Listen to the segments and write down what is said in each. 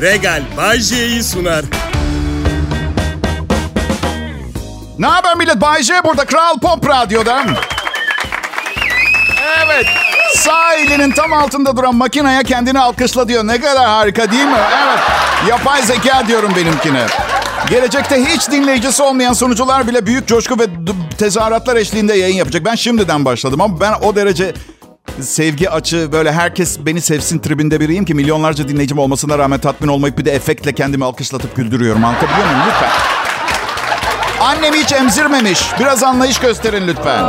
Regal Bayce'yi sunar. Ne haber millet? Bayce burada Kral Pop Radyo'da. Evet. Sahilinin tam altında duran makineye kendini alkışla diyor. Ne kadar harika değil mi? Evet. Yapay zeka diyorum benimkine. Gelecekte hiç dinleyicisi olmayan sunucular bile büyük coşku ve tezahüratlar eşliğinde yayın yapacak. Ben şimdiden başladım ama ben o derece sevgi açığı, böyle herkes beni sevsin tribinde biriyim ki milyonlarca dinleyicim olmasına rağmen tatmin olmayıp bir de efektle kendimi alkışlatıp güldürüyorum. Anlatabiliyor muyum? Lütfen. Annemi hiç emzirmemiş. Biraz anlayış gösterin lütfen.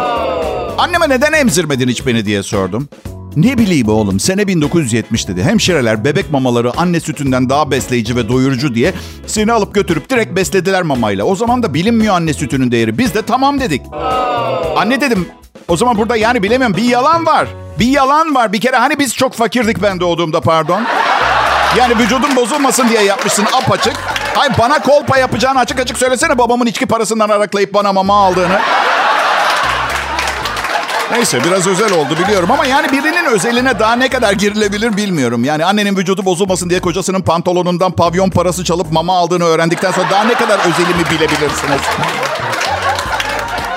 Anneme neden emzirmedin hiç beni diye sordum. Ne bileyim oğlum, sene 1970 dedi. Hemşireler bebek mamaları anne sütünden daha besleyici ve doyurucu diye seni alıp götürüp direkt beslediler mamayla. O zaman da bilinmiyor anne sütünün değeri. Biz de tamam dedik. Anne dedim, o zaman burada yani bilemiyorum, bir yalan var. Bir yalan var. Bir kere hani biz çok fakirdik ben doğduğumda, pardon. Yani vücudum bozulmasın diye yapmışsın apaçık. Hayır, bana kolpa yapacağını açık açık söylesene, babamın içki parasından araklayıp bana mama aldığını. Neyse, biraz özel oldu biliyorum ama yani birinin özeline daha ne kadar girilebilir bilmiyorum. Yani annenin vücudu bozulmasın diye kocasının pantolonundan pavyon parası çalıp mama aldığını öğrendikten sonra daha ne kadar özelimi bilebilirsiniz?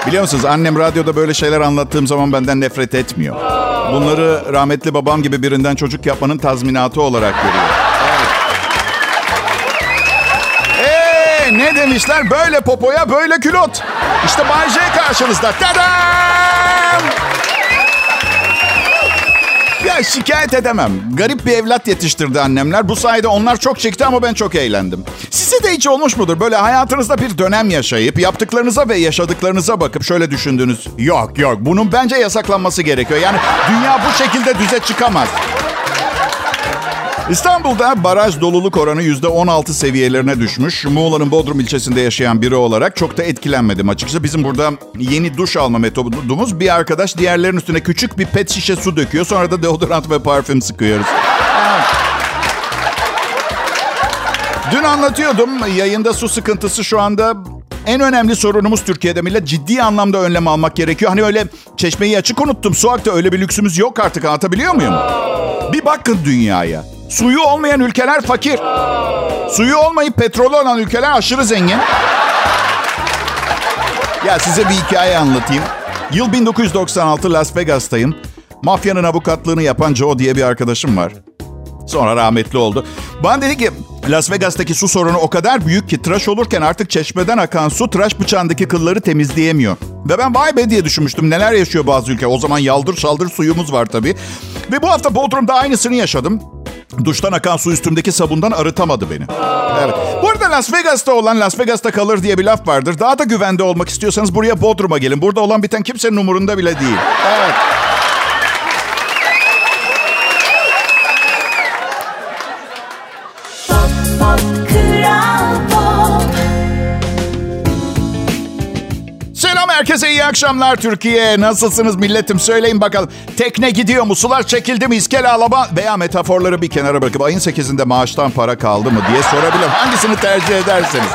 Biliyor musunuz, annem radyoda böyle şeyler anlattığım zaman benden nefret etmiyor. Bunları rahmetli babam gibi birinden çocuk yapmanın tazminatı olarak görüyor. Evet. Ne demişler? Böyle popoya böyle külot. İşte Bay J karşınızda. Tadam! Ya şikayet edemem. Garip bir evlat yetiştirdi annemler. Bu sayede onlar çok çekti ama ben çok eğlendim. Size de hiç olmuş mudur? Böyle hayatınızda bir dönem yaşayıp yaptıklarınıza ve yaşadıklarınıza bakıp şöyle düşündünüz. Yok bunun bence yasaklanması gerekiyor. Yani dünya bu şekilde düze çıkamaz. İstanbul'da baraj doluluk oranı %16 seviyelerine düşmüş. Muğla'nın Bodrum ilçesinde yaşayan biri olarak çok da etkilenmedim açıkçası. Bizim burada yeni duş alma metodumuz, bir arkadaş diğerlerinin üstüne küçük bir pet şişe su döküyor. Sonra da deodorant ve parfüm sıkıyoruz. Dün anlatıyordum yayında, su sıkıntısı şu anda en önemli sorunumuz Türkiye'de millet. Ciddi anlamda önlem almak gerekiyor. Hani öyle çeşmeyi açık unuttum, su aktı, öyle bir lüksümüz yok artık, anlatabiliyor muyum? Bir bakın dünyaya. Suyu olmayan ülkeler fakir. Suyu olmayıp petrolü olan ülkeler aşırı zengin. Ya size bir hikaye anlatayım. Yıl 1996, Las Vegas'tayım. Mafyanın avukatlığını yapan Joe diye bir arkadaşım var. Sonra rahmetli oldu. Bana dedi ki Las Vegas'taki su sorunu o kadar büyük ki tıraş olurken artık çeşmeden akan su tıraş bıçağındaki kılları temizleyemiyor. Ve ben vay be diye düşünmüştüm. Neler yaşıyor bazı ülke. O zaman yaldır şaldır suyumuz var tabii. Ve bu hafta Bodrum'da aynısını yaşadım. Duştan akan su üstümdeki sabundan arıtamadı beni. Evet. Bu arada Las Vegas'ta olan Las Vegas'ta kalır diye bir laf vardır. Daha da güvende olmak istiyorsanız buraya, Bodrum'a gelin. Burada olan biten kimsenin umurunda bile değil. Evet. Herkese iyi akşamlar Türkiye. Nasılsınız milletim? Söyleyin bakalım. Tekne gidiyor mu? Sular çekildi mi? İskele alaba veya metaforları bir kenara bırakıp ayın 8'inde maaştan para kaldı mı diye sorabilirim. Hangisini tercih ederseniz.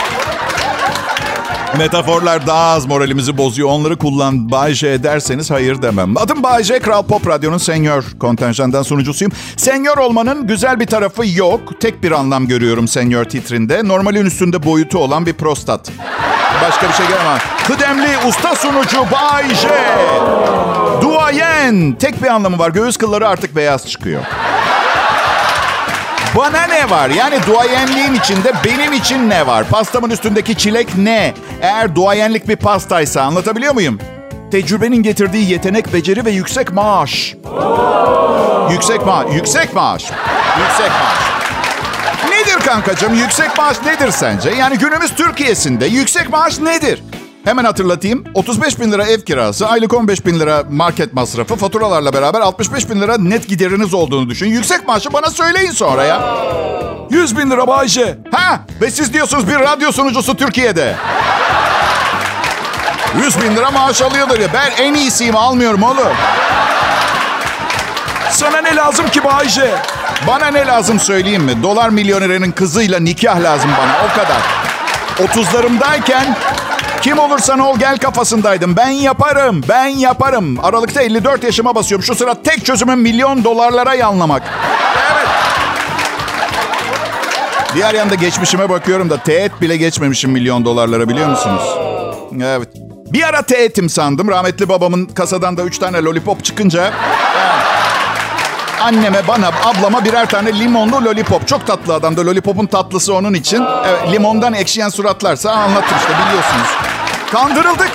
Metaforlar daha az moralimizi bozuyor. Onları kullan Bayce ederseniz hayır demem. Adım Bayce. Kral Pop Radyo'nun senior kontenjandan sunucusuyum. Senior olmanın güzel bir tarafı yok. Tek bir anlam görüyorum senior titrinde. Normalin üstünde boyutu olan bir prostat. Başka bir şey gelemez. Kıdemli usta sunucu Bayce. Duayen. Tek bir anlamı var. Göğüs kılları artık beyaz çıkıyor. Bana ne var? Yani duayenliğin içinde benim için ne var? Pastamın üstündeki çilek ne? Eğer duayenlik bir pastaysa, anlatabiliyor muyum? Tecrübenin getirdiği yetenek, beceri ve yüksek maaş. Yüksek maaş. Nedir kankacığım? Yüksek maaş nedir sence? Yani günümüz Türkiye'sinde yüksek maaş nedir? Hemen hatırlatayım. 35 bin lira ev kirası, aylık 15 bin lira market masrafı, faturalarla beraber 65 bin lira net gideriniz olduğunu düşün. Yüksek maaşı bana söyleyin sonra ya. 100 bin lira Bayce. Ha? Ve siz diyorsunuz bir radyo sunucusu Türkiye'de. 100 bin lira maaş alıyordur ya. Ben en iyisiyim, almıyorum oğlum. Sana ne lazım ki Bayce? Bana ne lazım söyleyeyim mi? Dolar milyonerinin kızıyla nikah lazım bana, o kadar. 30'larımdayken kim olursan ol gel kafasındaydım. Ben yaparım. Aralıkta 54 yaşıma basıyorum. Şu sıra tek çözümüm milyon dolarlara yanlamak. Evet. Diğer yanda geçmişime bakıyorum da teğet bile geçmemişim milyon dolarlara, biliyor musunuz? Evet. Bir ara teğetim sandım. Rahmetli babamın kasadan da 3 tane lollipop çıkınca... Anneme, bana, ablama birer tane limonlu lollipop. Çok tatlı adamdı. Lollipop'un tatlısı onun için. Evet, limondan ekşiyen suratlarsa anlatır işte, biliyorsunuz. Kandırıldık.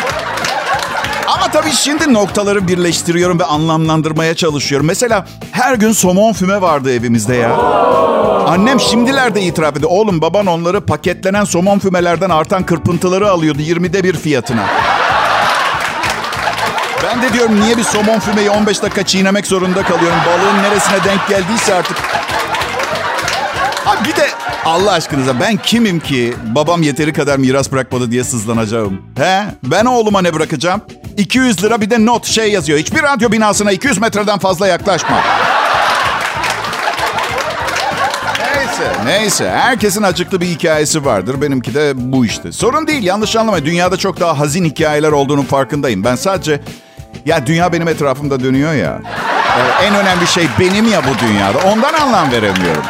Ama tabii şimdi noktaları birleştiriyorum ve anlamlandırmaya çalışıyorum. Mesela her gün somon füme vardı evimizde ya. Annem şimdilerde itiraf ediyor. Oğlum, baban onları paketlenen somon fümelerden artan kırpıntıları alıyordu 20'de bir fiyatına. Ben de diyorum, niye bir somon fümeyi 15 dakika çiğnemek zorunda kalıyorum? Balığın neresine denk geldiyse artık. Abi bir de Allah aşkınıza, ben kimim ki babam yeteri kadar miras bırakmadı diye sızlanacağım? He? Ben oğluma ne bırakacağım? 200 lira bir de not şey yazıyor. Hiçbir radyo binasına 200 metreden fazla yaklaşma. Neyse. Herkesin acıklı bir hikayesi vardır. Benimki de bu işte. Sorun değil, yanlış anlamayın. Dünyada çok daha hazin hikayeler olduğunun farkındayım. Ben sadece... Ya dünya benim etrafımda dönüyor ya. En önemli şey benim ya bu dünyada. Ondan anlam veremiyorum.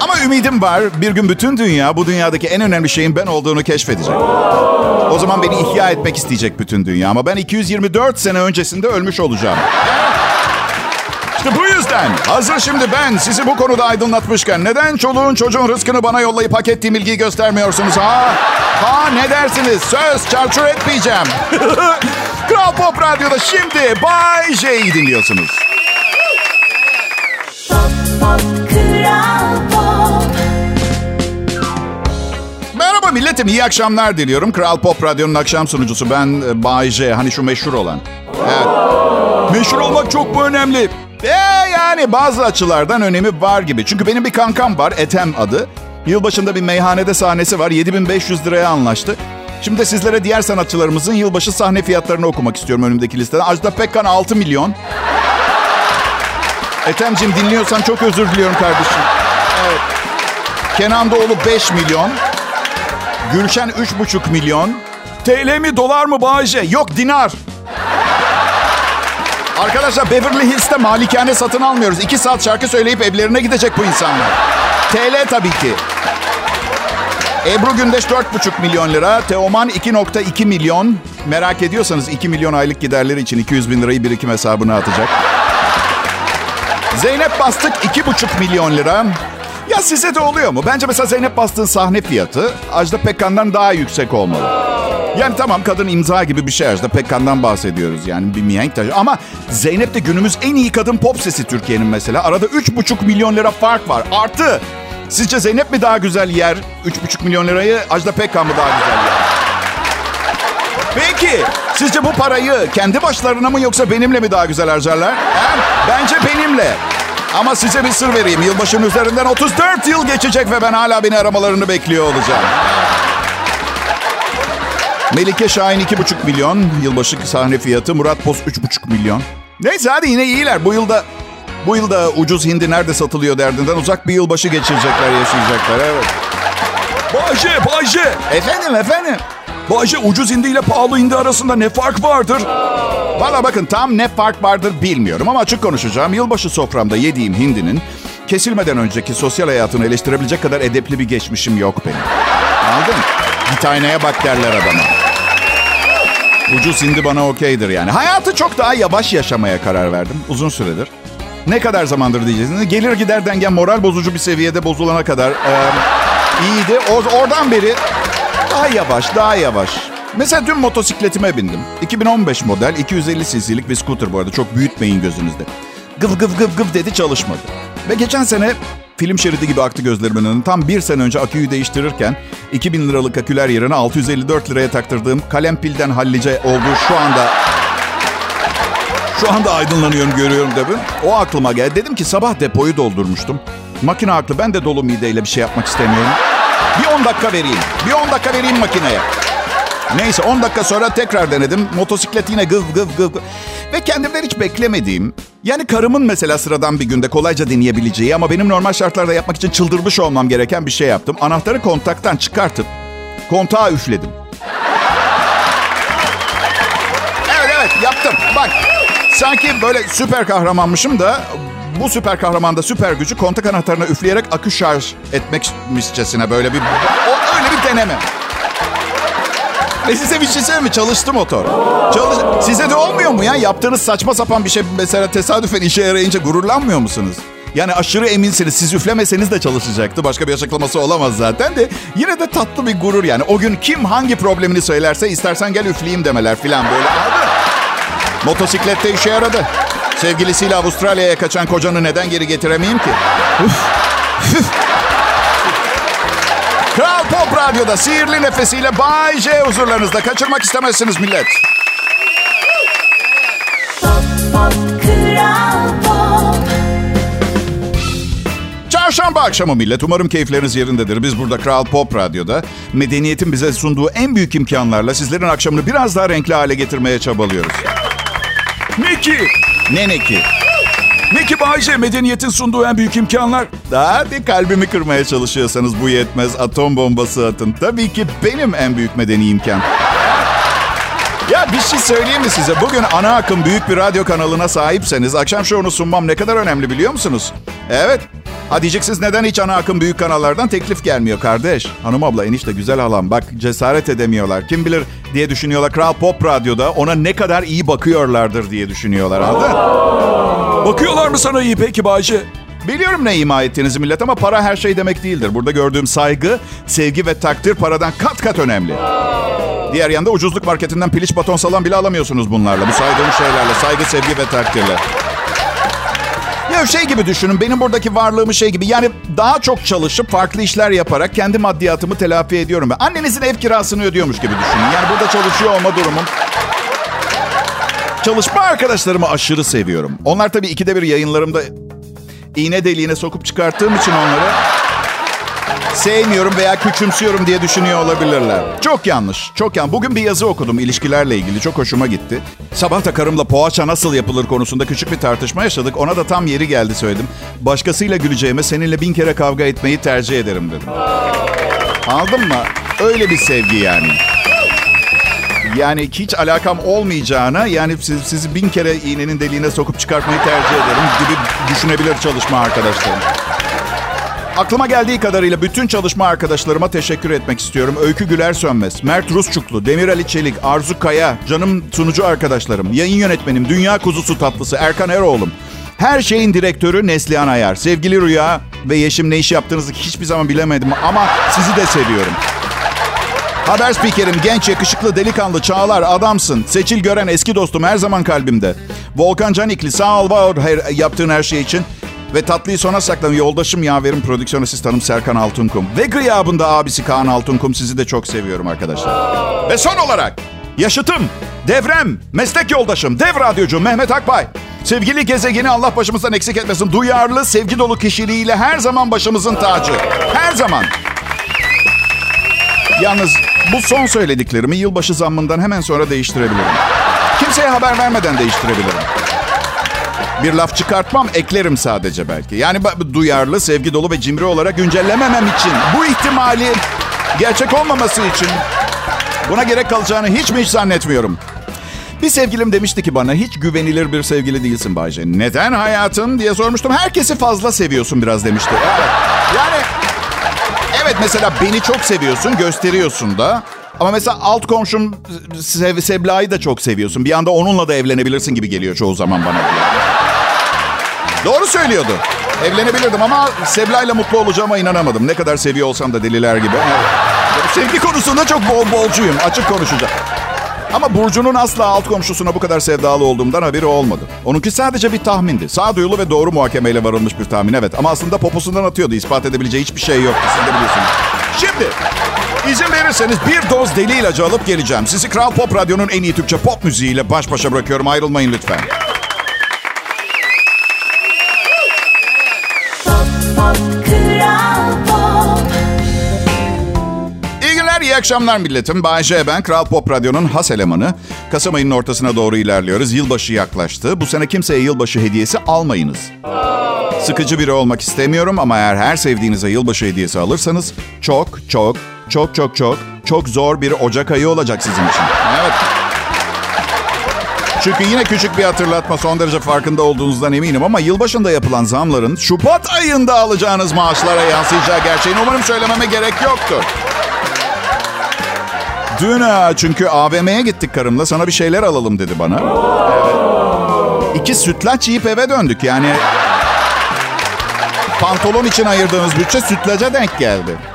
Ama ümidim var. Bir gün bütün dünya bu dünyadaki en önemli şeyin ben olduğunu keşfedecek. O zaman beni ihya etmek isteyecek bütün dünya. Ama ben 224 sene öncesinde ölmüş olacağım. İşte bu yüzden hazır şimdi ben sizi bu konuda aydınlatmışken neden çoluğun çocuğun rızkını bana yollayıp hak ettiğim ilgiyi göstermiyorsunuz ha? Ha, ne dersiniz? Söz çarçur etmeyeceğim. Kral Pop Radyo'da şimdi Bay J'yi dinliyorsunuz. Pop, pop, Kral Pop. Merhaba milletim, iyi akşamlar diliyorum. Kral Pop Radyo'nun akşam sunucusu ben, Bay J. Hani şu meşhur olan. Evet. Meşhur olmak çok mu önemli? Yani bazı açılardan önemi var gibi. Çünkü benim bir kankam var, Ethem adı. Yılbaşında bir meyhanede sahnesi var. 7.500 liraya anlaştı. Şimdi de sizlere diğer sanatçılarımızın yılbaşı sahne fiyatlarını okumak istiyorum önümdeki listeden. Ajda Pekkan 6 milyon. Ethem'cim, dinliyorsan çok özür diliyorum kardeşim. Evet. Kenan Doğulu 5 milyon. Gülşen 3,5 milyon. TL mi, dolar mı Bahçe? Yok, dinar. Arkadaşlar, Beverly Hills'te malikane satın almıyoruz. 2 saat şarkı söyleyip evlerine gidecek bu insanlar. TL tabii ki. Ebru Gündeş 4,5 milyon lira. Teoman 2,2 milyon. Merak ediyorsanız 2 milyon aylık giderleri için 200 bin lirayı birikim hesabına atacak. Zeynep Bastık 2,5 milyon lira. Ya size de oluyor mu? Bence mesela Zeynep Bastık'ın sahne fiyatı Ajda Pekkan'dan daha yüksek olmalı. Yani tamam, kadın imza gibi bir şey, Ajda Pekkan'dan bahsediyoruz yani, bir mihenk taşı. Ama Zeynep de günümüz en iyi kadın pop sesi Türkiye'nin mesela. Arada 3,5 milyon lira fark var. Artı, sizce Zeynep mi daha güzel yer 3,5 milyon lirayı, Ajda Pekkan mı daha güzel yer? Peki, sizce bu parayı kendi başlarına mı yoksa benimle mi daha güzel harcarlar? Bence benimle. Ama size bir sır vereyim. Yılbaşının üzerinden 34 yıl geçecek ve ben hala beni aramalarını bekliyor olacağım. Melike Şahin 2,5 milyon. Yılbaşı sahne fiyatı. Murat Pos 3,5 milyon. Neyse, hadi yine iyiler. Bu yılda ucuz hindi nerede satılıyor derdinden uzak bir yılbaşı geçirecekler, yaşayacaklar. Evet. Bahçe. Efendim. Bahçe, ucuz hindi ile pahalı hindi arasında ne fark vardır? Valla bakın, tam ne fark vardır bilmiyorum ama açık konuşacağım. Yılbaşı soframda yediğim hindinin kesilmeden önceki sosyal hayatını eleştirebilecek kadar edepli bir geçmişim yok benim. Anladın mı? Git aynaya bak derler adama. Ucuz hindi bana okeydir yani. Hayatı çok daha yavaş yaşamaya karar verdim uzun süredir. Ne kadar zamandır diyeceksiniz. Gelir gider dengen moral bozucu bir seviyede bozulana kadar iyiydi. Oradan beri daha yavaş. Mesela dün motosikletime bindim. 2015 model 250 cc'lik bir scooter bu arada. Çok büyütmeyin gözünüzde. Gıv dedi, çalışmadı. Ve geçen sene film şeridi gibi aktı gözlerimin önüne. Tam 1 sene önce aküyü değiştirirken 2000 liralık aküler yerine 654 liraya taktırdığım kalem pilden hallice olduğu şu anda aydınlanıyorum, görüyorum tabii. O aklıma geldi. Dedim ki sabah depoyu doldurmuştum. Makine haklı, ben de dolu mideyle bir şey yapmak istemiyorum. Bir 10 dakika vereyim makineye. Neyse, 10 dakika sonra tekrar denedim. Motosiklet yine gıv. Ve kendimden hiç beklemediğim... Yani karımın mesela sıradan bir günde kolayca dinleyebileceği ama benim normal şartlarda yapmak için çıldırmış olmam gereken bir şey yaptım. Anahtarı kontaktan çıkartıp kontağa üfledim. Evet, yaptım. Bak, sanki böyle süper kahramanmışım da bu süper kahramanda süper gücü kontak anahtarına üfleyerek akü şarj etmekmişçesine böyle bir... O, öyle bir deneme. Ve size bir şey söyleyeyim mi? Çalıştı motor. Size de olmuyor mu ya? Yaptığınız saçma sapan bir şey mesela tesadüfen işe yarayınca gururlanmıyor musunuz? Yani aşırı eminsiniz. Siz üflemeseniz de çalışacaktı. Başka bir açıklaması olamaz zaten de. Yine de tatlı bir gurur yani. O gün kim hangi problemini söylerse istersen gel üfleyeyim demeler filan böyle. Motosiklette işe yaradı. Sevgilisiyle Avustralya'ya kaçan kocanı neden geri getiremeyeyim ki? Kral Pop Radyo'da sihirli nefesiyle Bay J huzurlarınızda. Kaçırmak istemezsiniz millet. Pop, pop, Kral Pop. Çarşamba akşamı millet. Umarım keyifleriniz yerindedir. Biz burada Kral Pop Radyo'da medeniyetin bize sunduğu en büyük imkanlarla sizlerin akşamını biraz daha renkli hale getirmeye çabalıyoruz. Miki! Ne Miki? Miki Bayce, medeniyetin sunduğu en büyük imkanlar. Hadi kalbimi kırmaya çalışıyorsanız bu yetmez. Atom bombası atın. Tabii ki benim en büyük medeni imkan. Ya bir şey söyleyeyim mi size? Bugün ana akım büyük bir radyo kanalına sahipseniz akşam şovunu sunmam ne kadar önemli biliyor musunuz? Evet. Ha diyeceksiniz neden hiç ana akım büyük kanallardan teklif gelmiyor kardeş? Hanım abla, enişte, güzel halam bak cesaret edemiyorlar. Kim bilir diye düşünüyorlar. Kral Pop Radyo'da ona ne kadar iyi bakıyorlardır diye düşünüyorlar. Anladın? Bakıyorlar mı sana iyi peki Bayce? Biliyorum ne ima ettiğinizi millet ama para her şey demek değildir. Burada gördüğüm saygı, sevgi ve takdir paradan kat kat önemli. Diğer yanda ucuzluk marketinden piliç baton salam bile alamıyorsunuz bunlarla. Bu saydığım şeylerle saygı, sevgi ve takdirle. Ya şey gibi düşünün, benim buradaki varlığımı şey gibi, yani daha çok çalışıp farklı işler yaparak kendi maddiyatımı telafi ediyorum ben. Annenizin ev kirasını ödüyormuş gibi düşünün. Yani burada çalışıyor olma durumum. Çalışma arkadaşlarımı aşırı seviyorum. Onlar tabii ikide bir yayınlarımda iğne deliğine sokup çıkarttığım için onları sevmiyorum veya küçümsüyorum diye düşünüyor olabilirler. Çok yanlış. Çok yanlış. Bugün bir yazı okudum ilişkilerle ilgili. Çok hoşuma gitti. Sabah da karımla poğaça nasıl yapılır konusunda küçük bir tartışma yaşadık. Ona da tam yeri geldi söyledim. Başkasıyla güleceğime seninle 1000 kere kavga etmeyi tercih ederim dedim. Anladın mı? Öyle bir sevgi yani. Yani hiç alakam olmayacağına, yani sizi 1000 kere iğnenin deliğine sokup çıkartmayı tercih ederim gibi düşünebilir çalışma arkadaşlarım. Aklıma geldiği kadarıyla bütün çalışma arkadaşlarıma teşekkür etmek istiyorum. Öykü Güler Sönmez, Mert Rusçuklu, Demir Ali Çelik, Arzu Kaya, canım sunucu arkadaşlarım, yayın yönetmenim, dünya kuzusu tatlısı Erkan Eroğlu, her şeyin direktörü Neslihan Ayar, sevgili Rüya ve Yeşim, ne iş yaptığınızı hiçbir zaman bilemedim ama sizi de seviyorum. Haber spikerim, genç, yakışıklı, delikanlı Çağlar, adamsın. Seçil gören eski dostum, her zaman kalbimde. Volkan Canikli, sağ ol yaptığın her şey için. Ve tatlıyı sona saklan yoldaşım, yaverim, prodüksiyon asistanım Serkan Altınkum. Ve gıyabında abisi Kaan Altınkum, sizi de çok seviyorum arkadaşlar. Ve son olarak yaşıtım, devrem, meslek yoldaşım, dev radyocu Mehmet Akbay. Sevgili gezegeni Allah başımızdan eksik etmesin. Duyarlı, sevgi dolu kişiliğiyle her zaman başımızın tacı. Her zaman. Yalnız bu son söylediklerimi yılbaşı zammından hemen sonra değiştirebilirim. Kimseye haber vermeden değiştirebilirim. Bir laf çıkartmam, eklerim sadece belki. Yani duyarlı, sevgi dolu ve cimri olarak güncellememem için, bu ihtimali gerçek olmaması için buna gerek kalacağını hiç zannetmiyorum. Bir sevgilim demişti ki bana, hiç güvenilir bir sevgili değilsin Bayce. Neden hayatım diye sormuştum. Herkesi fazla seviyorsun biraz demişti. Evet. Yani evet, mesela beni çok seviyorsun, gösteriyorsun da. Ama mesela alt komşum Sebla'yı da çok seviyorsun. Bir anda onunla da evlenebilirsin gibi geliyor çoğu zaman bana. Doğru söylüyordu. Evlenebilirdim ama Sebla'yla mutlu olacağıma inanamadım. Ne kadar seviyor olsam da deliler gibi. Evet. Sevgi konusunda çok bolcuyum. Açık konuşacağım. Ama Burcu'nun asla alt komşusuna bu kadar sevdalı olduğumdan haberi olmadı. Onunki sadece bir tahmindi. Sağduyulu ve doğru muhakemeyle varılmış bir tahmin, evet. Ama aslında poposundan atıyordu. İspat edebileceği hiçbir şey yoktu. Siz de biliyorsunuz. Şimdi izin verirseniz bir doz deli ilacı alıp geleceğim. Sizi Kral Pop Radyo'nun en iyi Türkçe pop müziğiyle baş başa bırakıyorum. Ayrılmayın lütfen. İyi akşamlar milletim. Bay J ben, Kral Pop Radyo'nun has elemanı. Kasım ayının ortasına doğru ilerliyoruz. Yılbaşı yaklaştı. Bu sene kimseye yılbaşı hediyesi almayınız. Sıkıcı biri olmak istemiyorum ama eğer her sevdiğinize yılbaşı hediyesi alırsanız çok zor bir Ocak ayı olacak sizin için. Evet. Çünkü yine küçük bir hatırlatma, son derece farkında olduğunuzdan eminim ama yılbaşında yapılan zamların Şubat ayında alacağınız maaşlara yansıyacağı gerçeğini umarım söylememe gerek yoktur. Dün çünkü AVM'ye gittik karımla, sana bir şeyler alalım dedi bana. Evet. 2 sütlaç yiyip eve döndük yani. Pantolon için ayırdığımız bütçe sütlaca denk geldi.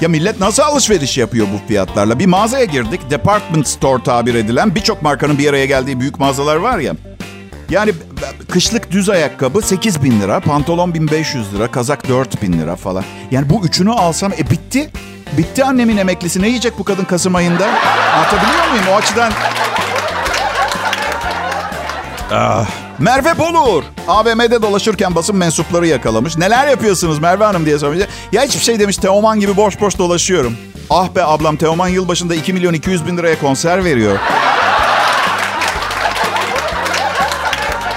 Ya millet nasıl alışveriş yapıyor bu fiyatlarla? Bir mağazaya girdik. Department store tabir edilen birçok markanın bir araya geldiği büyük mağazalar var ya. Yani kışlık düz ayakkabı 8.000 lira, pantolon 1.500 lira, kazak 4.000 lira falan. Yani bu üçünü alsam bitti. Bitti annemin emeklisi. Ne yiyecek bu kadın Kasım ayında? Anlatabiliyor muyum? O açıdan... Ah. Merve Boluğur AVM'de dolaşırken basın mensupları yakalamış. "Neler yapıyorsunuz Merve Hanım?" diye sormuş. "Ya hiçbir şey" demiş, "Teoman gibi boş boş dolaşıyorum." "Ah be ablam, Teoman yılbaşında 2.200.000 liraya konser veriyor."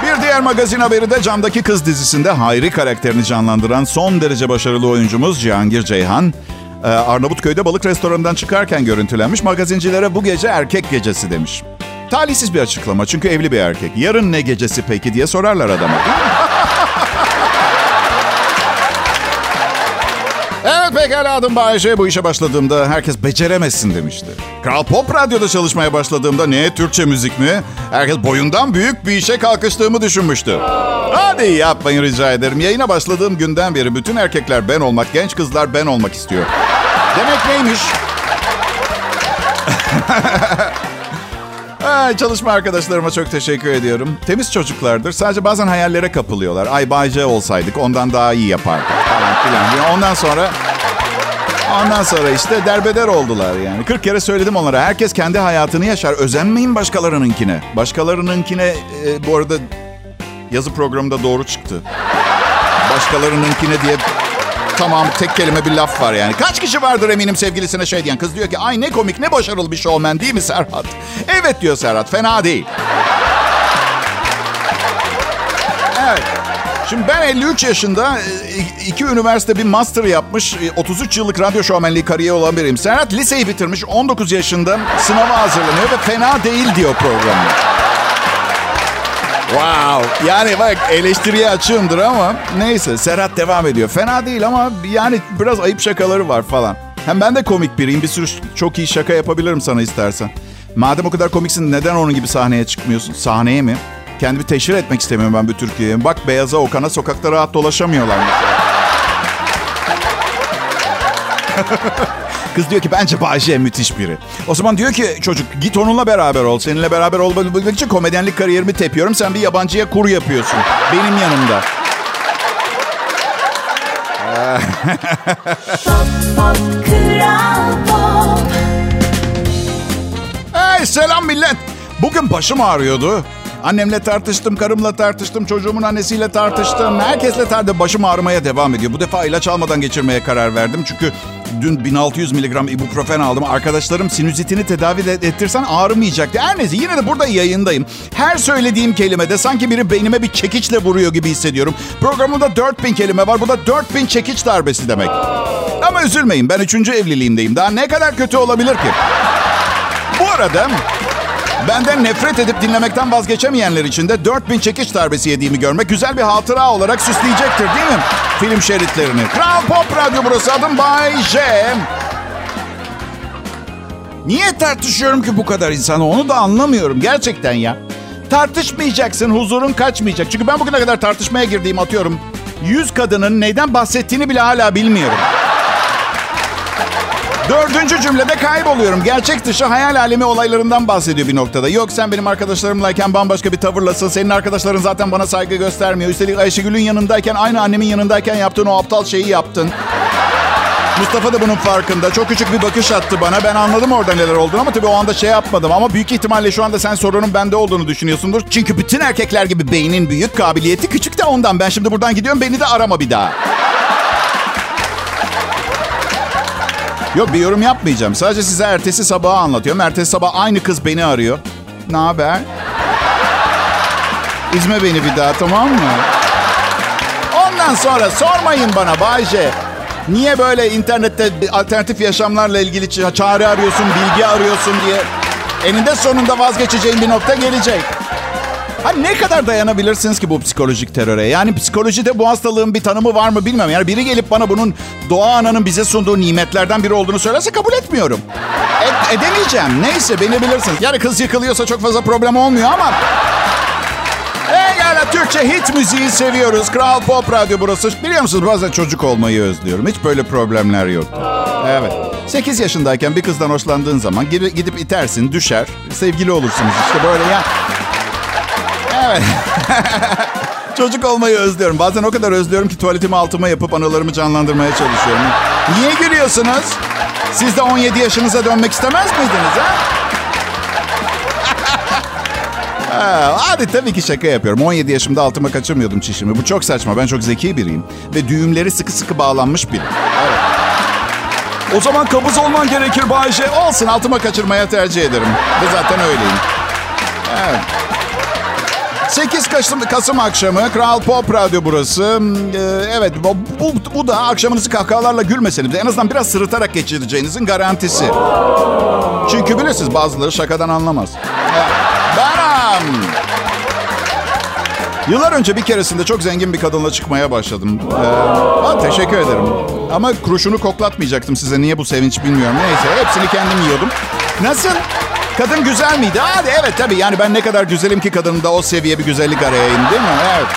Bir diğer magazin haberi de Camdaki Kız dizisinde Hayri karakterini canlandıran son derece başarılı oyuncumuz Cihangir Ceyhan, Arnavutköy'de balık restoranından çıkarken görüntülenmiş. Magazincilere "bu gece erkek gecesi" demiş. Talihsiz bir açıklama çünkü evli bir erkek. "Yarın ne gecesi peki?" diye sorarlar adama. Evet, pekala adım Bayce. Bu işe başladığımda herkes "beceremesin" demişti. Kral Pop Radyo'da çalışmaya başladığımda "ne, Türkçe müzik mi?" herkes boyundan büyük bir işe kalkıştığımı düşünmüştü. Hadi yapmayın rica ederim. Yayına başladığım günden beri bütün erkekler ben olmak, genç kızlar ben olmak istiyor. Demek neymiş? Çalışma arkadaşlarıma çok teşekkür ediyorum. Temiz çocuklardır. Sadece bazen hayallere kapılıyorlar. "Ay Bayce olsaydık ondan daha iyi yapardık" falan filan. Ondan sonra işte derbeder oldular yani. 40 kere söyledim onlara. Herkes kendi hayatını yaşar. Özenmeyin başkalarınınkine. Başkalarınınkine bu arada yazı programında doğru çıktı. Başkalarınınkine diye tamam tek kelime bir laf var yani. Kaç kişi vardır eminim sevgilisine şey diyen. Kız diyor ki "ay ne komik, ne başarılı bir şovmen değil mi Serhat?" "Evet" diyor Serhat, "fena değil." Evet. Şimdi ben 53 yaşında 2 üniversite bir master yapmış, 33 yıllık radyo şovmenliği kariyeri olan biriyim. Serhat liseyi bitirmiş, 19 yaşında sınava hazırlanıyor ve "fena değil" diyor programda. Wow. Yani bak, eleştiriye açığımdır ama neyse. Serhat devam ediyor. "Fena değil ama yani biraz ayıp şakaları var" falan. Hem ben de komik biriyim. Bir sürü çok iyi şaka yapabilirim sana istersen. "Madem o kadar komiksin neden onun gibi sahneye çıkmıyorsun?" "Sahneye mi? Kendimi teşhir etmek istemiyorum ben bir Türkiye'ye. Bak Beyaz'a, Okan'a sokakta rahat dolaşamıyorlar." Kız diyor ki "bence Bayce müthiş biri." O zaman diyor ki çocuk "git onunla beraber ol. Seninle beraber olabilmek için komedyenlik kariyerimi tepiyorum. Sen bir yabancıya kur yapıyorsun. Benim yanımda." Pop, pop, Kral Pop. Hey selam millet. Bugün başım ağrıyordu. Annemle tartıştım, karımla tartıştım, çocuğumun annesiyle tartıştım. Herkesle tartıştım. Başım ağrımaya devam ediyor. Bu defa ilaç almadan geçirmeye karar verdim. Çünkü dün 1600 miligram ibuprofen aldım. Arkadaşlarım "sinüzitini tedavi ettirsen ağrımayacaktı." Her neyse, yine de burada yayındayım. Her söylediğim kelimede sanki biri beynime bir çekiçle vuruyor gibi hissediyorum. Programımda 4000 kelime var. Bu da 4000 çekiç darbesi demek. Ama üzülmeyin, ben 3. evliliğimdeyim. Daha ne kadar kötü olabilir ki? Bu arada... Benden nefret edip dinlemekten vazgeçemeyenler için de 4000 çekiç darbesi yediğimi görmek güzel bir hatıra olarak süsleyecektir değil mi film şeritlerini? Kral Pop Radyo burası, adım Bayce. Niye tartışıyorum ki bu kadar insanı? Onu da anlamıyorum gerçekten ya. Tartışmayacaksın, huzurun kaçmayacak. Çünkü ben bugüne kadar tartışmaya girdiğim atıyorum 100 kadının neyden bahsettiğini bile hala bilmiyorum. 4. cümlede kayboluyorum. Gerçek dışı hayal alemi olaylarından bahsediyor bir noktada. "Yok sen benim arkadaşlarımlayken bambaşka bir tavırlasın. Senin arkadaşların zaten bana saygı göstermiyor. Üstelik Ayşegül'ün yanındayken aynı annemin yanındayken yaptığın o aptal şeyi yaptın." Mustafa da bunun farkında. Çok küçük bir bakış attı bana. Ben anladım orada neler olduğunu ama tabii o anda şey yapmadım. Ama büyük ihtimalle şu anda sen sorunun bende olduğunu düşünüyorsundur. Çünkü bütün erkekler gibi beynin büyük, kabiliyeti küçük de ondan. Ben şimdi buradan gidiyorum. Beni de arama bir daha. Yok, bir yorum yapmayacağım. Sadece size ertesi sabahı anlatıyorum. Ertesi sabah aynı kız beni arıyor. "Naber? Üzme beni bir daha, tamam mı?" Ondan sonra sormayın bana "Bayce, niye böyle internette alternatif yaşamlarla ilgili çare arıyorsun, bilgi arıyorsun" diye. Eninde sonunda vazgeçeceğin bir nokta gelecek. Hani ne kadar dayanabilirsiniz ki bu psikolojik teröre? Yani psikolojide bu hastalığın bir tanımı var mı bilmiyorum. Yani biri gelip bana bunun doğa ananın bize sunduğu nimetlerden biri olduğunu söylerse kabul etmiyorum. Edemeyeceğim. Neyse, beni bilirsiniz. Yani kız yıkılıyorsa çok fazla problem olmuyor ama... Egele Türkçe hit müziği seviyoruz. Kral Pop Radyo burası. Biliyor musunuz, bazen çocuk olmayı özlüyorum. Hiç böyle problemler yoktu. Evet. 8 yaşındayken bir kızdan hoşlandığın zaman gidip itersin, düşer. Sevgili olursunuz işte böyle ya. Evet. Çocuk olmayı özlüyorum. Bazen o kadar özlüyorum ki tuvaletimi altıma yapıp anılarımı canlandırmaya çalışıyorum. Niye gülüyorsunuz? Siz de 17 yaşınıza dönmek istemez miydiniz ha? Hadi tabii ki şaka yapıyorum. 17 yaşımda altıma kaçırmıyordum çişimi. Bu çok saçma. Ben çok zeki biriyim. Ve düğümleri sıkı sıkı bağlanmış biri. Evet. O zaman kabız olman gerekir Bayce. Olsun, altıma kaçırmaya tercih ederim. Ve zaten öyleyim. Evet. 8 Kasım akşamı Kral Pop Radyo burası. Evet, bu da akşamınızı kahkahalarla gülmeseniz de en azından biraz sırıtarak geçireceğinizin garantisi. Çünkü bilirsiniz bazıları şakadan anlamaz. Benim. Yıllar önce bir keresinde çok zengin bir kadınla çıkmaya başladım. Teşekkür ederim. Ama kuruşunu koklatmayacaktım size. Niye bu sevinç bilmiyorum. Neyse, hepsini kendim yiyordum. Nasıl? Kadın güzel miydi? Hadi evet tabii. Yani ben ne kadar güzelim ki kadının da o seviye bir güzellik arayayım değil mi? Evet.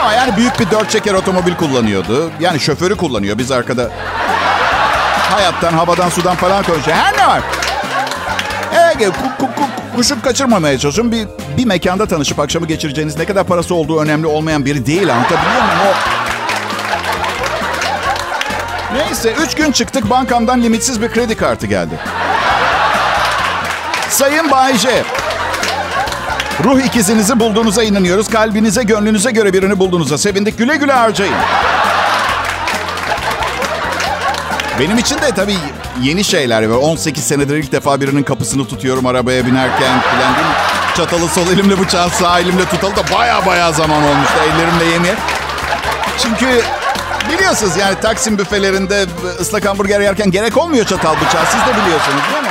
Ama yani büyük bir 4 çeker otomobil kullanıyordu. Yani şoförü kullanıyor. Biz arkada hayattan, havadan, sudan falan konuşuyoruz. Her ne var? Kuşup kaçırmamaya çalışın. Bir mekanda tanışıp akşamı geçireceğiniz ne kadar parası olduğu önemli olmayan biri değil. Anlatabiliyor muyum? Neyse, 3 gün çıktık, bankamdan limitsiz bir kredi kartı geldi. Sayın Bayce, ruh ikizinizi bulduğunuza inanıyoruz. Kalbinize, gönlünüze göre birini bulduğunuza sevindik. Güle güle harcayın. Benim için de tabii yeni şeyler var. 18 senedir ilk defa birinin kapısını tutuyorum arabaya binerken falan. Çatalı sol elimle, bıçağı sağ elimle tutalı da baya zaman olmuştu ellerimle yemeye. Çünkü biliyorsunuz yani Taksim büfelerinde ıslak hamburger yerken gerek olmuyor çatal bıçağı. Siz de biliyorsunuz değil mi?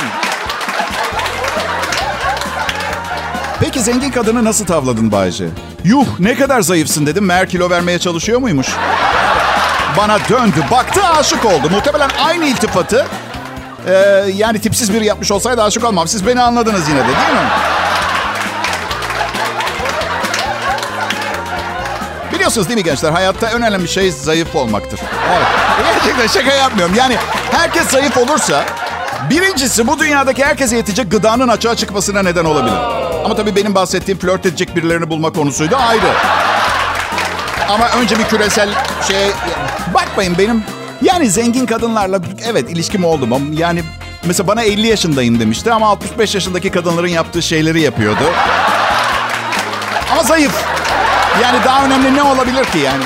Peki zengin kadını nasıl tavladın Bayce? Yuh, ne kadar zayıfsın dedim. Meğer kilo vermeye çalışıyor muymuş? Bana döndü, baktı, aşık oldu. Muhtemelen aynı iltifatı yani tipsiz biri yapmış olsaydı aşık olmam. Siz beni anladınız yine de değil mi? Biliyorsunuz değil mi gençler? Hayatta en önemli şey zayıf olmaktır. Evet. Gerçekten şaka yapmıyorum. Yani herkes zayıf olursa birincisi bu dünyadaki herkese yetecek gıdanın açığa çıkmasına neden olabilir. Ama tabii benim bahsettiğim flört edecek birilerini bulma konusuydu ayrı. Ama önce bir küresel şey... Bakmayın benim... Yani zengin kadınlarla evet ilişkim oldu ama yani... Mesela bana 50 yaşındayım demişti ama 65 yaşındaki kadınların yaptığı şeyleri yapıyordu. Ama zayıf. Yani daha önemli ne olabilir ki yani?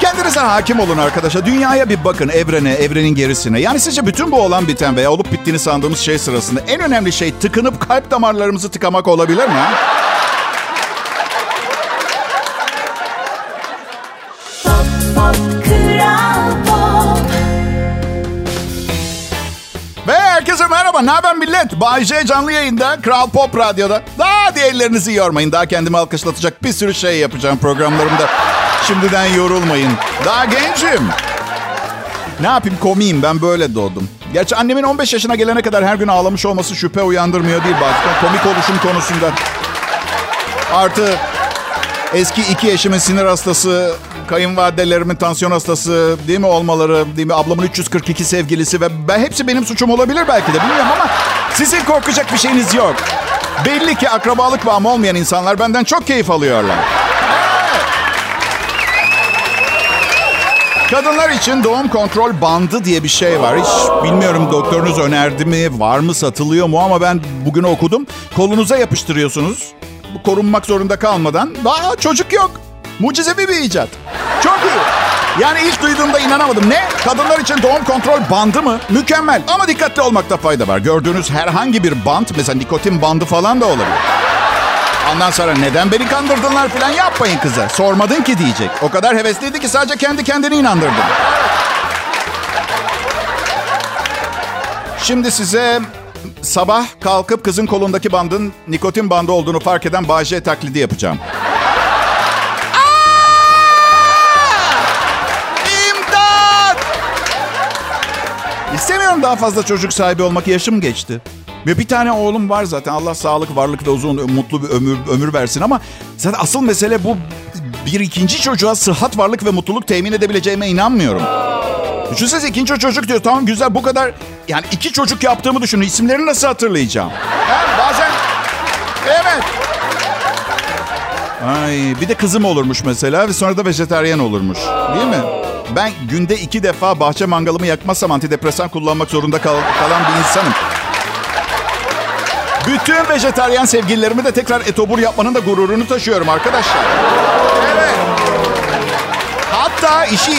Kendinize hakim olun arkadaşlar. Dünyaya bir bakın, evrene, evrenin gerisine. Yani sizce bütün bu olan biten veya olup bittiğini sandığımız şey sırasında en önemli şey tıkınıp kalp damarlarımızı tıkamak olabilir mi? Herkese merhaba, naber millet? Bay J canlı yayında, Kral Pop Radyo'da. Daha ellerinizi yormayın, daha kendimi alkışlatacak bir sürü şey yapacağım programlarımda. Şimdiden yorulmayın. Daha gencim. Ne yapayım, komiyim, ben böyle doğdum. Gerçi annemin 15 yaşına gelene kadar her gün ağlamış olması şüphe uyandırmıyor değil bazen. Komik oluşum konusunda. Artı eski 2 eşimin sinir hastası... Kayınvalidelerimin tansiyon hastası değil mi olmaları, değil mi? Ablamın 342 sevgilisi ve hepsi benim suçum olabilir belki de bilmiyorum ama sizin korkacak bir şeyiniz yok. Belli ki akrabalık bağım olmayan insanlar benden çok keyif alıyorlar. Evet. Kadınlar için doğum kontrol bandı diye bir şey var. Hiç bilmiyorum doktorunuz önerdi mi, var mı, satılıyor mu ama ben bugün okudum. Kolunuza yapıştırıyorsunuz. Korunmak zorunda kalmadan. Daha çocuk yok. Mucizevi bir icat. Çok iyi. Yani ilk duyduğumda inanamadım. Ne? Kadınlar için doğum kontrol bandı mı? Mükemmel. Ama dikkatli olmakta fayda var. Gördüğünüz herhangi bir bant, mesela nikotin bandı falan da olabilir. Ondan sonra neden beni kandırdılar falan yapmayın kıza. Sormadın ki diyecek. O kadar hevesliydi ki sadece kendi kendini inandırdı. Şimdi size Sabah kalkıp kızın kolundaki bandın nikotin bandı olduğunu fark eden Bayce taklidi yapacağım. İmdat! İstemiyorum daha fazla çocuk sahibi olmak. Yaşım geçti. Bir tane oğlum var zaten. Allah sağlık, varlık ve uzun, mutlu bir ömür versin ama zaten asıl mesele bu. Bir ikinci çocuğa sıhhat, varlık ve mutluluk temin edebileceğime inanmıyorum. Düşünsenize, ikinci çocuk diyor. Tamam güzel, bu kadar. Yani iki çocuk yaptığımı düşünün. İsimlerini nasıl hatırlayacağım? Yani bazen... Evet. Ay, bir de kızım olurmuş mesela ve sonra da vejetaryen olurmuş. Değil mi? Ben günde 2 defa bahçe mangalımı yakmazsam antidepresan kullanmak zorunda kalan bir insanım. Bütün vejetaryen sevgililerimi de tekrar etobur yapmanın da gururunu taşıyorum arkadaşlar. Evet. Hatta işi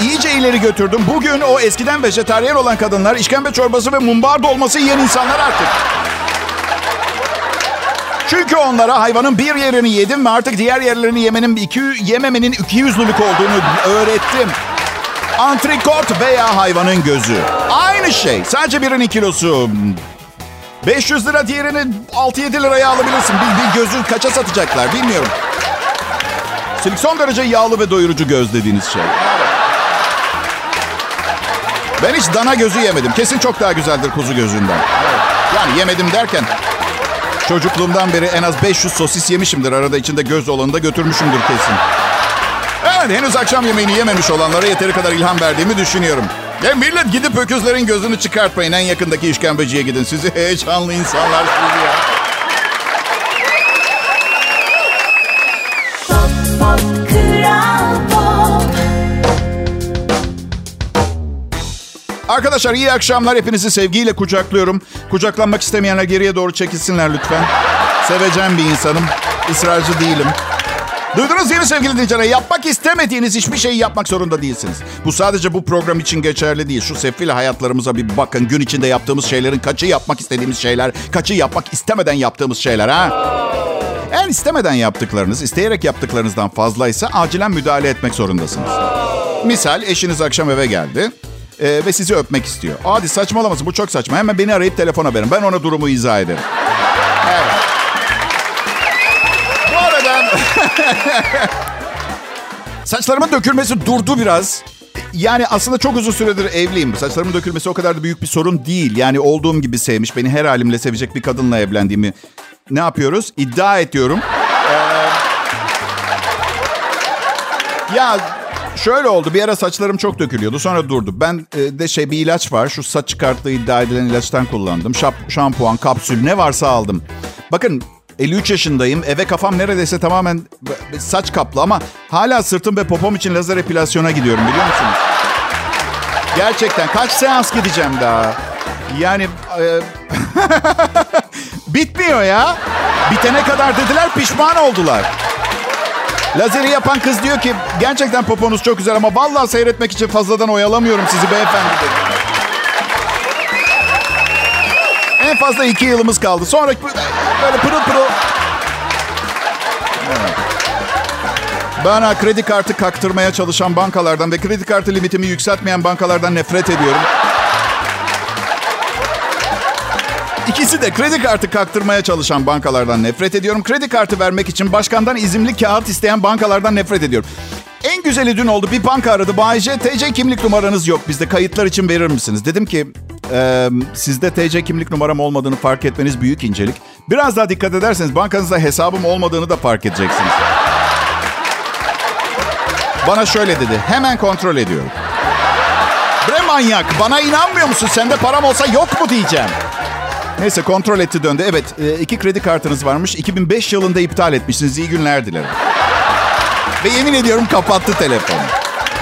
iyice ileri götürdüm. Bugün o eskiden vejetaryen olan kadınlar işkembe çorbası ve mumbar dolması yiyen insanlar artık. Çünkü onlara hayvanın bir yerini yedim ve artık diğer yerlerini yememenin 200'lülük olduğunu öğrettim. Antrikot veya hayvanın gözü. Aynı şey. Sadece birinin kilosu... 500 lira, diğerini 6-7 liraya alabilirsin. Bir gözü kaça satacaklar bilmiyorum. Üstelik son derece yağlı ve doyurucu göz dediğiniz şey. Ben hiç dana gözü yemedim. Kesin çok daha güzeldir kuzu gözünden. Yani yemedim derken çocukluğumdan beri en az 500 sosis yemişimdir. Arada içinde göz olanı da götürmüşümdür kesin. Evet, henüz akşam yemeğini yememiş olanlara yeteri kadar ilham verdiğimi düşünüyorum. Ya millet, gidip öküzlerin gözünü çıkartmayın. En yakındaki işkembeciye gidin. Sizi heyecanlı insanlar seviyor. Pop, pop, Kral Pop. Arkadaşlar iyi akşamlar. Hepinizi sevgiyle kucaklıyorum. Kucaklanmak istemeyenler geriye doğru çekilsinler lütfen. Sevecen bir insanım. Israrcı değilim. Duydunuz değil mi sevgili dinleyiciler? Yapmak istemediğiniz hiçbir şeyi yapmak zorunda değilsiniz. Bu sadece bu program için geçerli değil. Şu sefil hayatlarımıza bir bakın. Gün içinde yaptığımız şeylerin kaçı yapmak istediğimiz şeyler, kaçı yapmak istemeden yaptığımız şeyler ha? Eğer istemeden yaptıklarınız, isteyerek yaptıklarınızdan fazlaysa acilen müdahale etmek zorundasınız. Misal eşiniz akşam eve geldi ve sizi öpmek istiyor. Hadi saçmalamasın, bu çok saçma. Hemen beni arayıp telefona verin. Ben ona durumu izah ederim. Evet. Saçlarımın dökülmesi durdu biraz. Yani aslında çok uzun süredir evliyim. Saçlarımın dökülmesi o kadar da büyük bir sorun değil. Yani olduğum gibi sevmiş, beni her halimle sevecek bir kadınla evlendiğimi ne yapıyoruz? İddia ediyorum. Ya şöyle oldu, bir ara saçlarım çok dökülüyordu, sonra durdu. Ben de bir ilaç var, şu saç çıkarttığı iddia edilen ilaçtan kullandım. Şampuan, kapsül, ne varsa aldım. Bakın, 53 yaşındayım. Eve kafam neredeyse tamamen saç kaplı ama hala sırtım ve popom için lazer epilasyona gidiyorum, biliyor musunuz? Gerçekten kaç seans gideceğim daha? Yani bitmiyor ya. Bitene kadar dediler, pişman oldular. Lazeri yapan kız diyor ki gerçekten poponuz çok güzel ama vallahi seyretmek için fazladan oyalamıyorum sizi beyefendi dedi. En fazla 2 yılımız kaldı. Sonra böyle pırıl pırıl. Evet. Bana kredi kartı kaktırmaya çalışan bankalardan ve kredi kartı limitimi yükseltmeyen bankalardan nefret ediyorum. İkisi de kredi kartı kaktırmaya çalışan bankalardan nefret ediyorum. Kredi kartı vermek için başkandan izinli kağıt isteyen bankalardan nefret ediyorum. En güzeli dün oldu. Bir banka aradı. Bayce, TC kimlik numaranız yok bizde. Kayıtlar için verir misiniz? Dedim ki sizde TC kimlik numaram olmadığını fark etmeniz büyük incelik. Biraz daha dikkat ederseniz bankanızda hesabım olmadığını da fark edeceksiniz. Bana şöyle dedi. Hemen kontrol ediyorum. Bre manyak, bana inanmıyor musun? Sende param olsa yok mu diyeceğim. Neyse kontrol etti, döndü. Evet, 2 kredi kartınız varmış. 2005 yılında iptal etmişsiniz. İyi günler dilerim. Ve yemin ediyorum kapattı telefonu.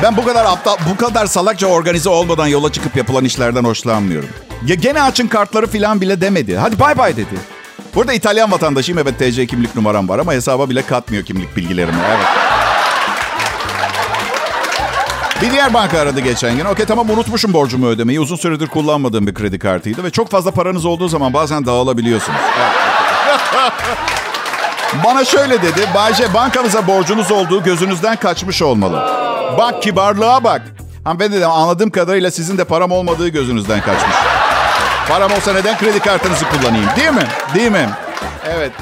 Ben bu kadar aptal, bu kadar salakça organize olmadan yola çıkıp yapılan işlerden hoşlanmıyorum. Ya gene açın kartları falan bile demedi. Hadi bay bay dedi. Burada İtalyan vatandaşıyım, evet TC kimlik numaram var ama hesaba bile katmıyor kimlik bilgilerimi. Evet. Bir diğer banka aradı geçen gün. Okey tamam, unutmuşum borcumu ödemeyi. Uzun süredir kullanmadığım bir kredi kartıydı ve çok fazla paranız olduğu zaman bazen dağılabiliyorsunuz. Evet. Bana şöyle dedi. Bayce, bankamıza borcunuz olduğu gözünüzden kaçmış olmalı. Bak kibarlığa bak. Hanımefendi, anladığım kadarıyla sizin de param olmadığı gözünüzden kaçmış. Param olsa neden kredi kartınızı kullanayım? Değil mi? Değil mi? Evet.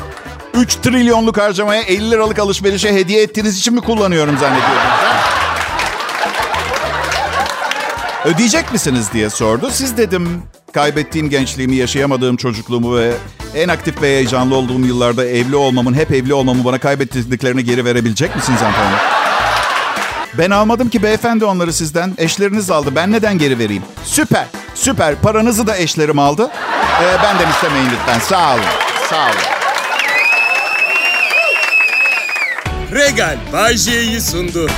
3 trilyonluk harcamaya 50 liralık alışverişe hediye ettiğiniz için mi kullanıyorum zannediyordunuz? Ödeyecek misiniz diye sordu. Siz dedim, kaybettiğim gençliğimi, yaşayamadığım çocukluğumu ve en aktif ve heyecanlı olduğum yıllarda evli olmamın, hep evli olmamı bana kaybettirdiklerini geri verebilecek misiniz hanımefendi? Ben almadım ki beyefendi onları sizden. Eşleriniz aldı. Ben neden geri vereyim? Süper, süper. Paranızı da eşlerim aldı. Benden istemeyin lütfen. Sağ olun, sağ olun. Regal Bay J'yi sundu.